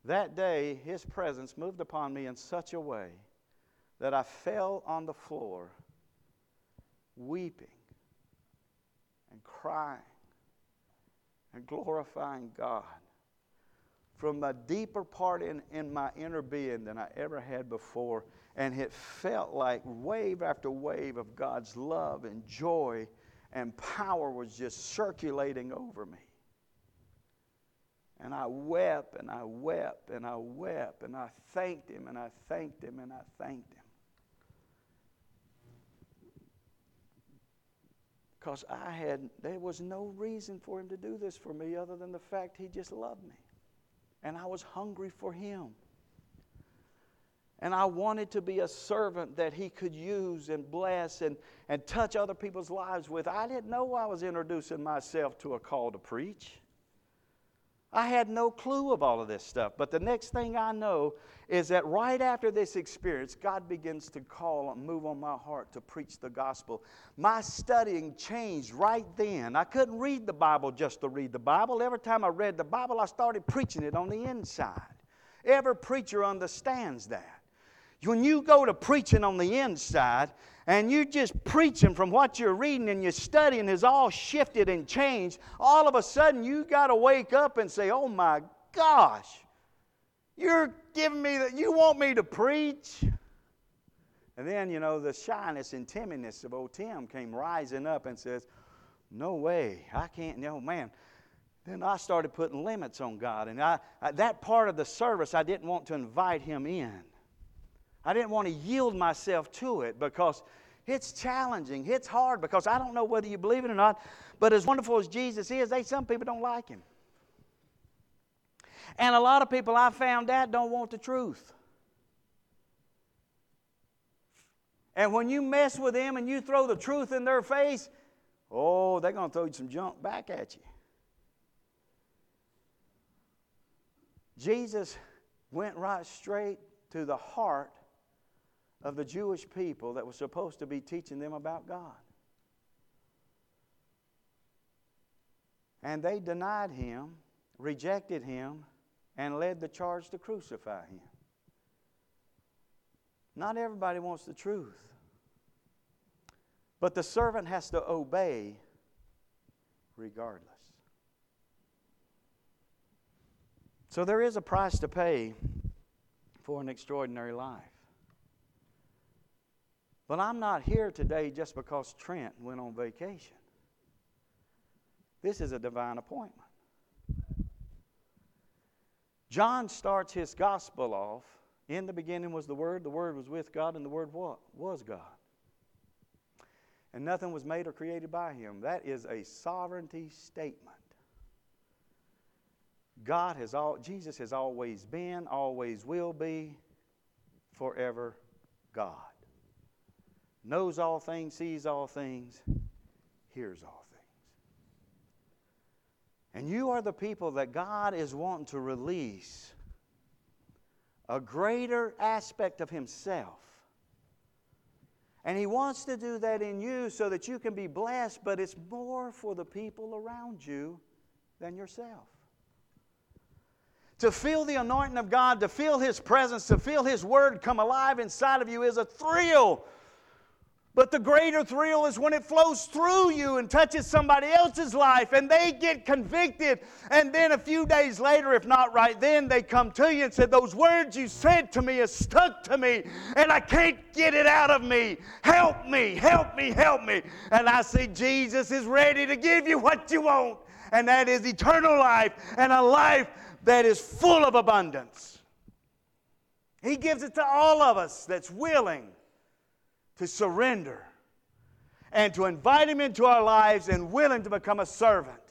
That day, His presence moved upon me in such a way that I fell on the floor weeping and crying and glorifying God from a deeper part in, in my inner being than I ever had before. And it felt like wave after wave of God's love and joy and power was just circulating over me. And I wept, and I wept, and I wept, and I thanked Him, and I thanked Him, and I thanked Him. Because I had, there was no reason for Him to do this for me other than the fact He just loved me. And I was hungry for Him. And I wanted to be a servant that He could use and bless and, and touch other people's lives with. I didn't know I was introducing myself to a call to preach. I had no clue of all of this stuff. But the next thing I know is that right after this experience, God begins to call and move on my heart to preach the gospel. My studying changed right then. I couldn't read the Bible just to read the Bible. Every time I read the Bible, I started preaching it on the inside. Every preacher understands that. When you go to preaching on the inside and you're just preaching from what you're reading and your studying has all shifted and changed, all of a sudden you got to wake up and say, oh my gosh, you're giving me that, you want me to preach? And then, you know, the shyness and timidness of old Tim came rising up and says, no way, I can't, no man. Then I started putting limits on God. And I, I that part of the service, I didn't want to invite him in. I didn't want to yield myself to it because it's challenging. It's hard because I don't know whether you believe it or not. But as wonderful as Jesus is, they, some people don't like him. And a lot of people I found out don't want the truth. And when you mess with them and you throw the truth in their face, oh, they're going to throw some junk back at you. Jesus went right straight to the heart of the Jewish people that was supposed to be teaching them about God. And they denied him, rejected him, and led the charge to crucify him. Not everybody wants the truth. But the servant has to obey regardless. So there is a price to pay for an extraordinary life. But I'm not here today just because Trent went on vacation. This is a divine appointment. John starts his gospel off, in the beginning was the Word, the Word was with God, and the Word what? Was God. And nothing was made or created by him. That is a sovereignty statement. God has all, Jesus has always been, always will be, forever God. Knows all things, sees all things, hears all things. And you are the people that God is wanting to release a greater aspect of himself. And he wants to do that in you so that you can be blessed, but it's more for the people around you than yourself. To feel the anointing of God, to feel His presence, to feel His Word come alive inside of you is a thrill. But the greater thrill is when it flows through you and touches somebody else's life and they get convicted. And then a few days later, if not right then, they come to you and say, those words you said to me have stuck to me and I can't get it out of me. Help me, help me, help me. And I see Jesus is ready to give you what you want. And that is eternal life and a life that is full of abundance. He gives it to all of us that's willing to surrender and to invite Him into our lives and willing to become a servant.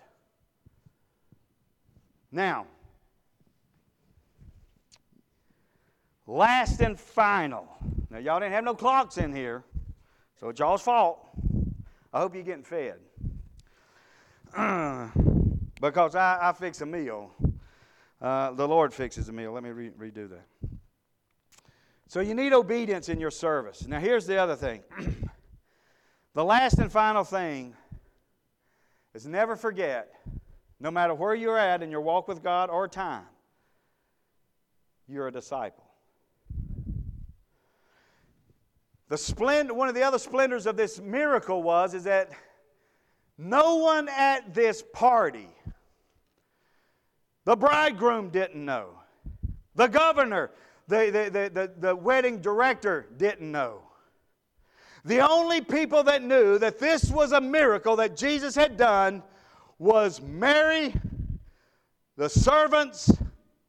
Now, last and final. Now, y'all didn't have no clocks in here, so it's y'all's fault. I hope you're getting fed. Because I, I fix a meal. Uh, the Lord fixes a meal. Let me re- redo that. So you need obedience in your service. Now here's the other thing. The last and final thing is never forget, no matter where you're at in your walk with God or time, you're a disciple. The splendor, one of the other splendors of this miracle was is that no one at this party, the bridegroom didn't know. The governor, the, the, the, the wedding director didn't know. The only people that knew that this was a miracle that Jesus had done was Mary, the servants,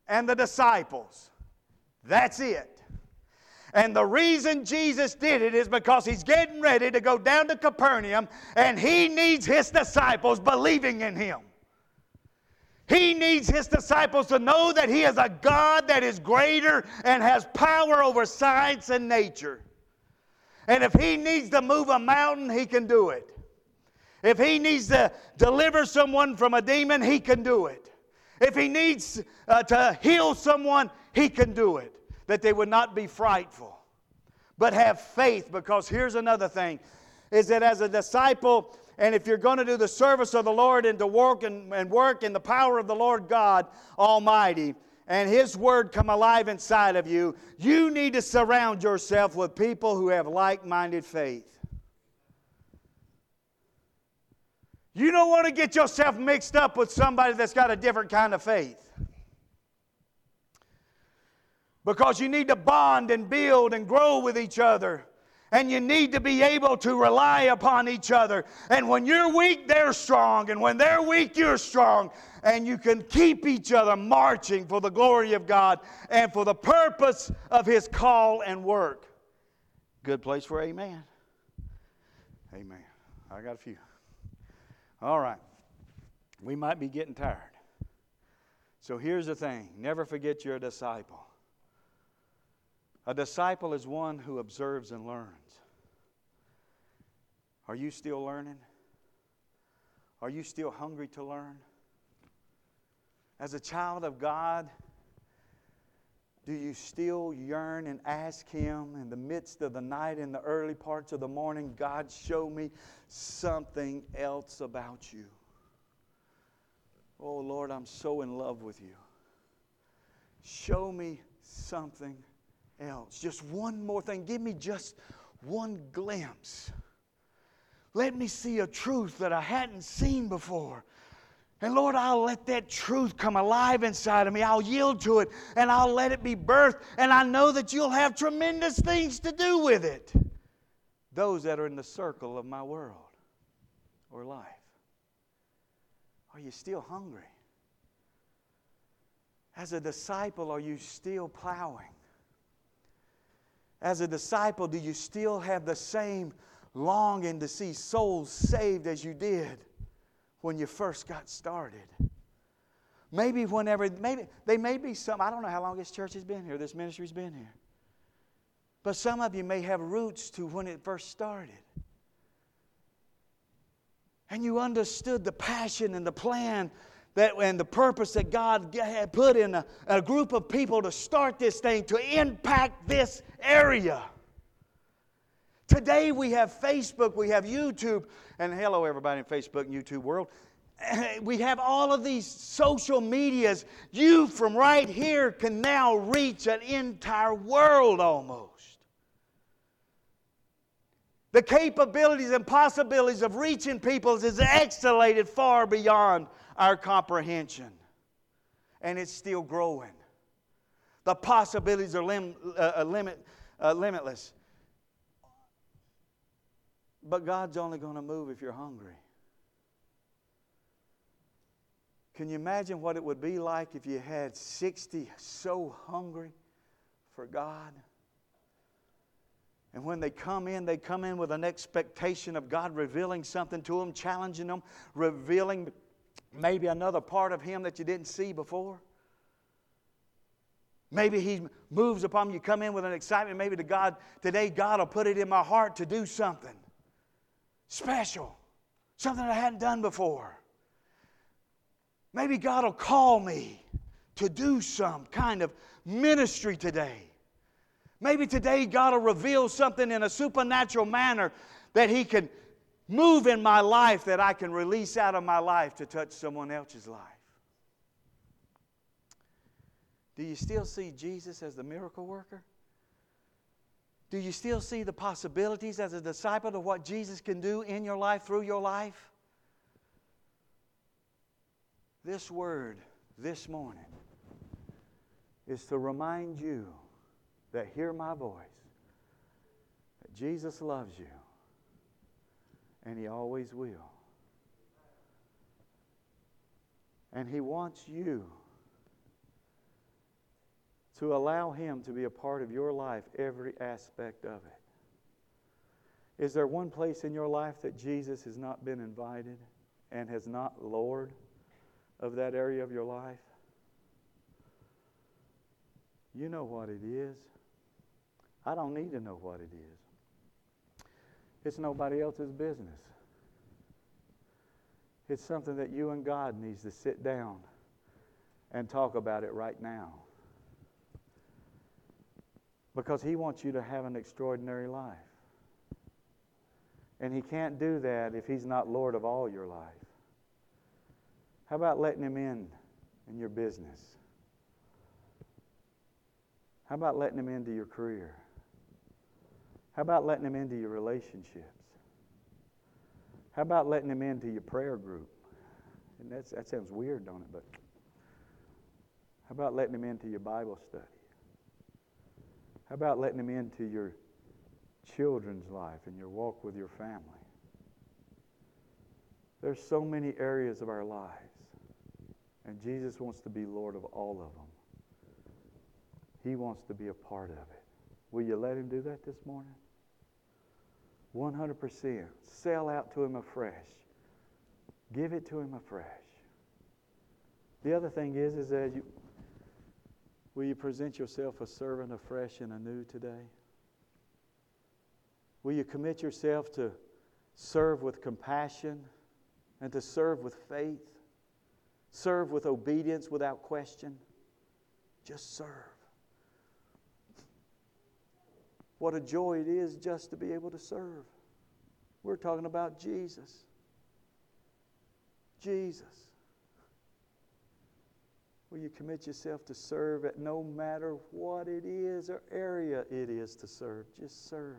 and the disciples. That's it. And the reason Jesus did it is because He's getting ready to go down to Capernaum and He needs His disciples believing in Him. He needs His disciples to know that He is a God that is greater and has power over science and nature. And if He needs to move a mountain, He can do it. If He needs to deliver someone from a demon, He can do it. If he needs uh, to heal someone, he can do it. That they would not be frightful, but have faith. Because here's another thing, is that as a disciple, and if you're going to do the service of the Lord and to work and, and work in the power of the Lord God Almighty, and His Word come alive inside of you, you need to surround yourself with people who have like-minded faith. You don't want to get yourself mixed up with somebody that's got a different kind of faith. Because you need to bond and build and grow with each other. And you need to be able to rely upon each other. And when you're weak, they're strong. And when they're weak, you're strong. And you can keep each other marching for the glory of God and for the purpose of His call and work. Good place for amen. Amen. I got a few. All right. We might be getting tired. So here's the thing. Never forget you're a disciple. A disciple is one who observes and learns. Are you still learning? Are you still hungry to learn? As a child of God, do you still yearn and ask Him in the midst of the night, in the early parts of the morning, God, show me something else about you? Oh, Lord, I'm so in love with you. Show me something else. else. Just one more thing. Give me just one glimpse. Let me see a truth that I hadn't seen before. And Lord, I'll let that truth come alive inside of me. I'll yield to it and I'll let it be birthed. And I know that you'll have tremendous things to do with it. Those that are in the circle of my world or life. Are you still hungry? As a disciple, are you still plowing? As a disciple, do you still have the same longing to see souls saved as you did when you first got started? Maybe whenever, maybe they may be some, I don't know how long this church has been here, this ministry's been here. But some of you may have roots to when it first started. And you understood the passion and the plan that, and the purpose that God had put in a, a group of people to start this thing, to impact this area. Today we have Facebook, we have YouTube, and hello everybody in Facebook and YouTube world. We have all of these social medias. You from right here can now reach an entire world almost. The capabilities and possibilities of reaching peoples is excellated far beyond our comprehension, and it's still growing. The possibilities are lim- uh, limit, uh, limitless. But God's only going to move if you're hungry. Can you imagine what it would be like if you had sixty so hungry for God? And when they come in, they come in with an expectation of God revealing something to them, challenging them, revealing maybe another part of Him that you didn't see before. Maybe He moves upon you. Come in with an excitement. Maybe to God, today God will put it in my heart to do something special. Something I hadn't done before. Maybe God will call me to do some kind of ministry today. Maybe today God will reveal something in a supernatural manner that He can move in my life, that I can release out of my life to touch someone else's life. Do you still see Jesus as the miracle worker? Do you still see the possibilities as a disciple of what Jesus can do in your life, through your life? This word this morning is to remind you that hear my voice, that Jesus loves you. And He always will. And He wants you to allow Him to be a part of your life, every aspect of it. Is there one place in your life that Jesus has not been invited and has not Lord of that area of your life? You know what it is. I don't need to know what it is. It's nobody else's business. It's something that you and God needs to sit down and talk about it right now. Because He wants you to have an extraordinary life. And He can't do that if He's not Lord of all your life. How about letting Him in in your business? How about letting Him into your career? How about letting Him into your relationships? How about letting Him into your prayer group? And that's, that sounds weird, don't it? But how about letting Him into your Bible study? How about letting Him into your children's life and your walk with your family? There's so many areas of our lives, and Jesus wants to be Lord of all of them. He wants to be a part of it. Will you let Him do that this morning? one hundred percent. Sell out to Him afresh. Give it to Him afresh. The other thing is, is that you, will you present yourself a servant afresh and anew today? Will you commit yourself to serve with compassion and to serve with faith? Serve with obedience without question? Just serve. What a joy it is just to be able to serve. We're talking about Jesus. Jesus. Will you commit yourself to serve at no matter what it is or area it is to serve? Just serve.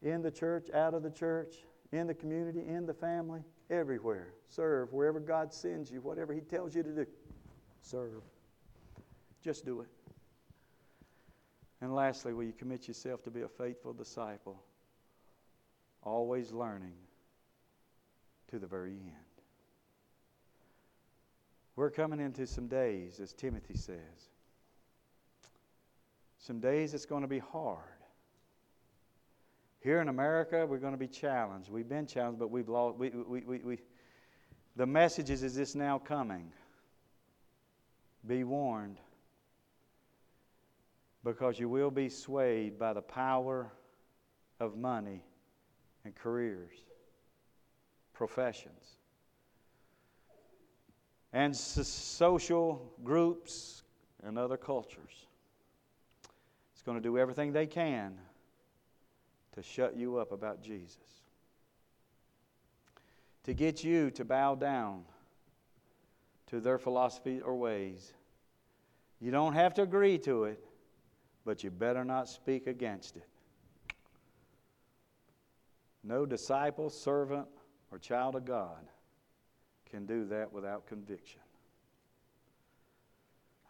In the church, out of the church, in the community, in the family, everywhere. Serve wherever God sends you, whatever He tells you to do. Serve. Just do it. And lastly, will you commit yourself to be a faithful disciple, always learning to the very end? We're coming into some days, as Timothy says. Some days it's going to be hard. Here in America, we're going to be challenged. We've been challenged, but we've lost. We, we, we, we, the message is, is this now coming? Be warned. Because you will be swayed by the power of money and careers, professions, and so- social groups and other cultures. It's going to do everything they can to shut you up about Jesus, to get you to bow down to their philosophy or ways. You don't have to agree to it, but you better not speak against it. No disciple, servant, or child of God can do that without conviction.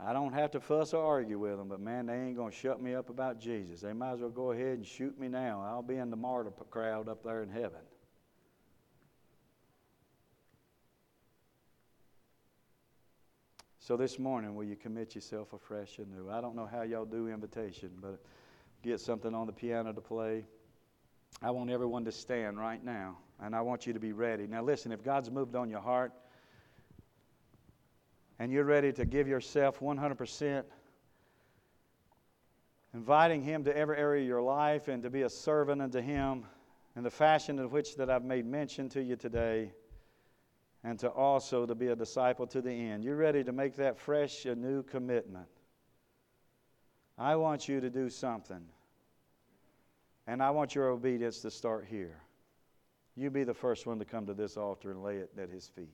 I don't have to fuss or argue with them, but man, they ain't going to shut me up about Jesus. They might as well go ahead and shoot me now. I'll be in the martyr crowd up there in heaven. So this morning, will you commit yourself afresh and new? I don't know how y'all do invitation, but get something on the piano to play. I want everyone to stand right now, and I want you to be ready. Now listen, if God's moved on your heart and you're ready to give yourself one hundred percent, inviting Him to every area of your life and to be a servant unto Him in the fashion in which that I've made mention to you today, and to also to be a disciple to the end. You're ready to make that fresh, a new commitment. I want you to do something. And I want your obedience to start here. You be the first one to come to this altar and lay it at His feet.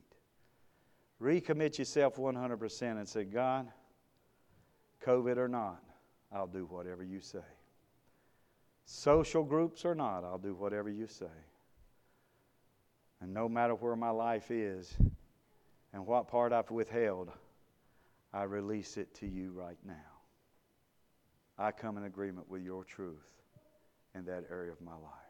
Recommit yourself one hundred percent and say, God, COVID or not, I'll do whatever you say. Social groups or not, I'll do whatever you say. And no matter where my life is and what part I've withheld, I release it to you right now. I come in agreement with your truth in that area of my life.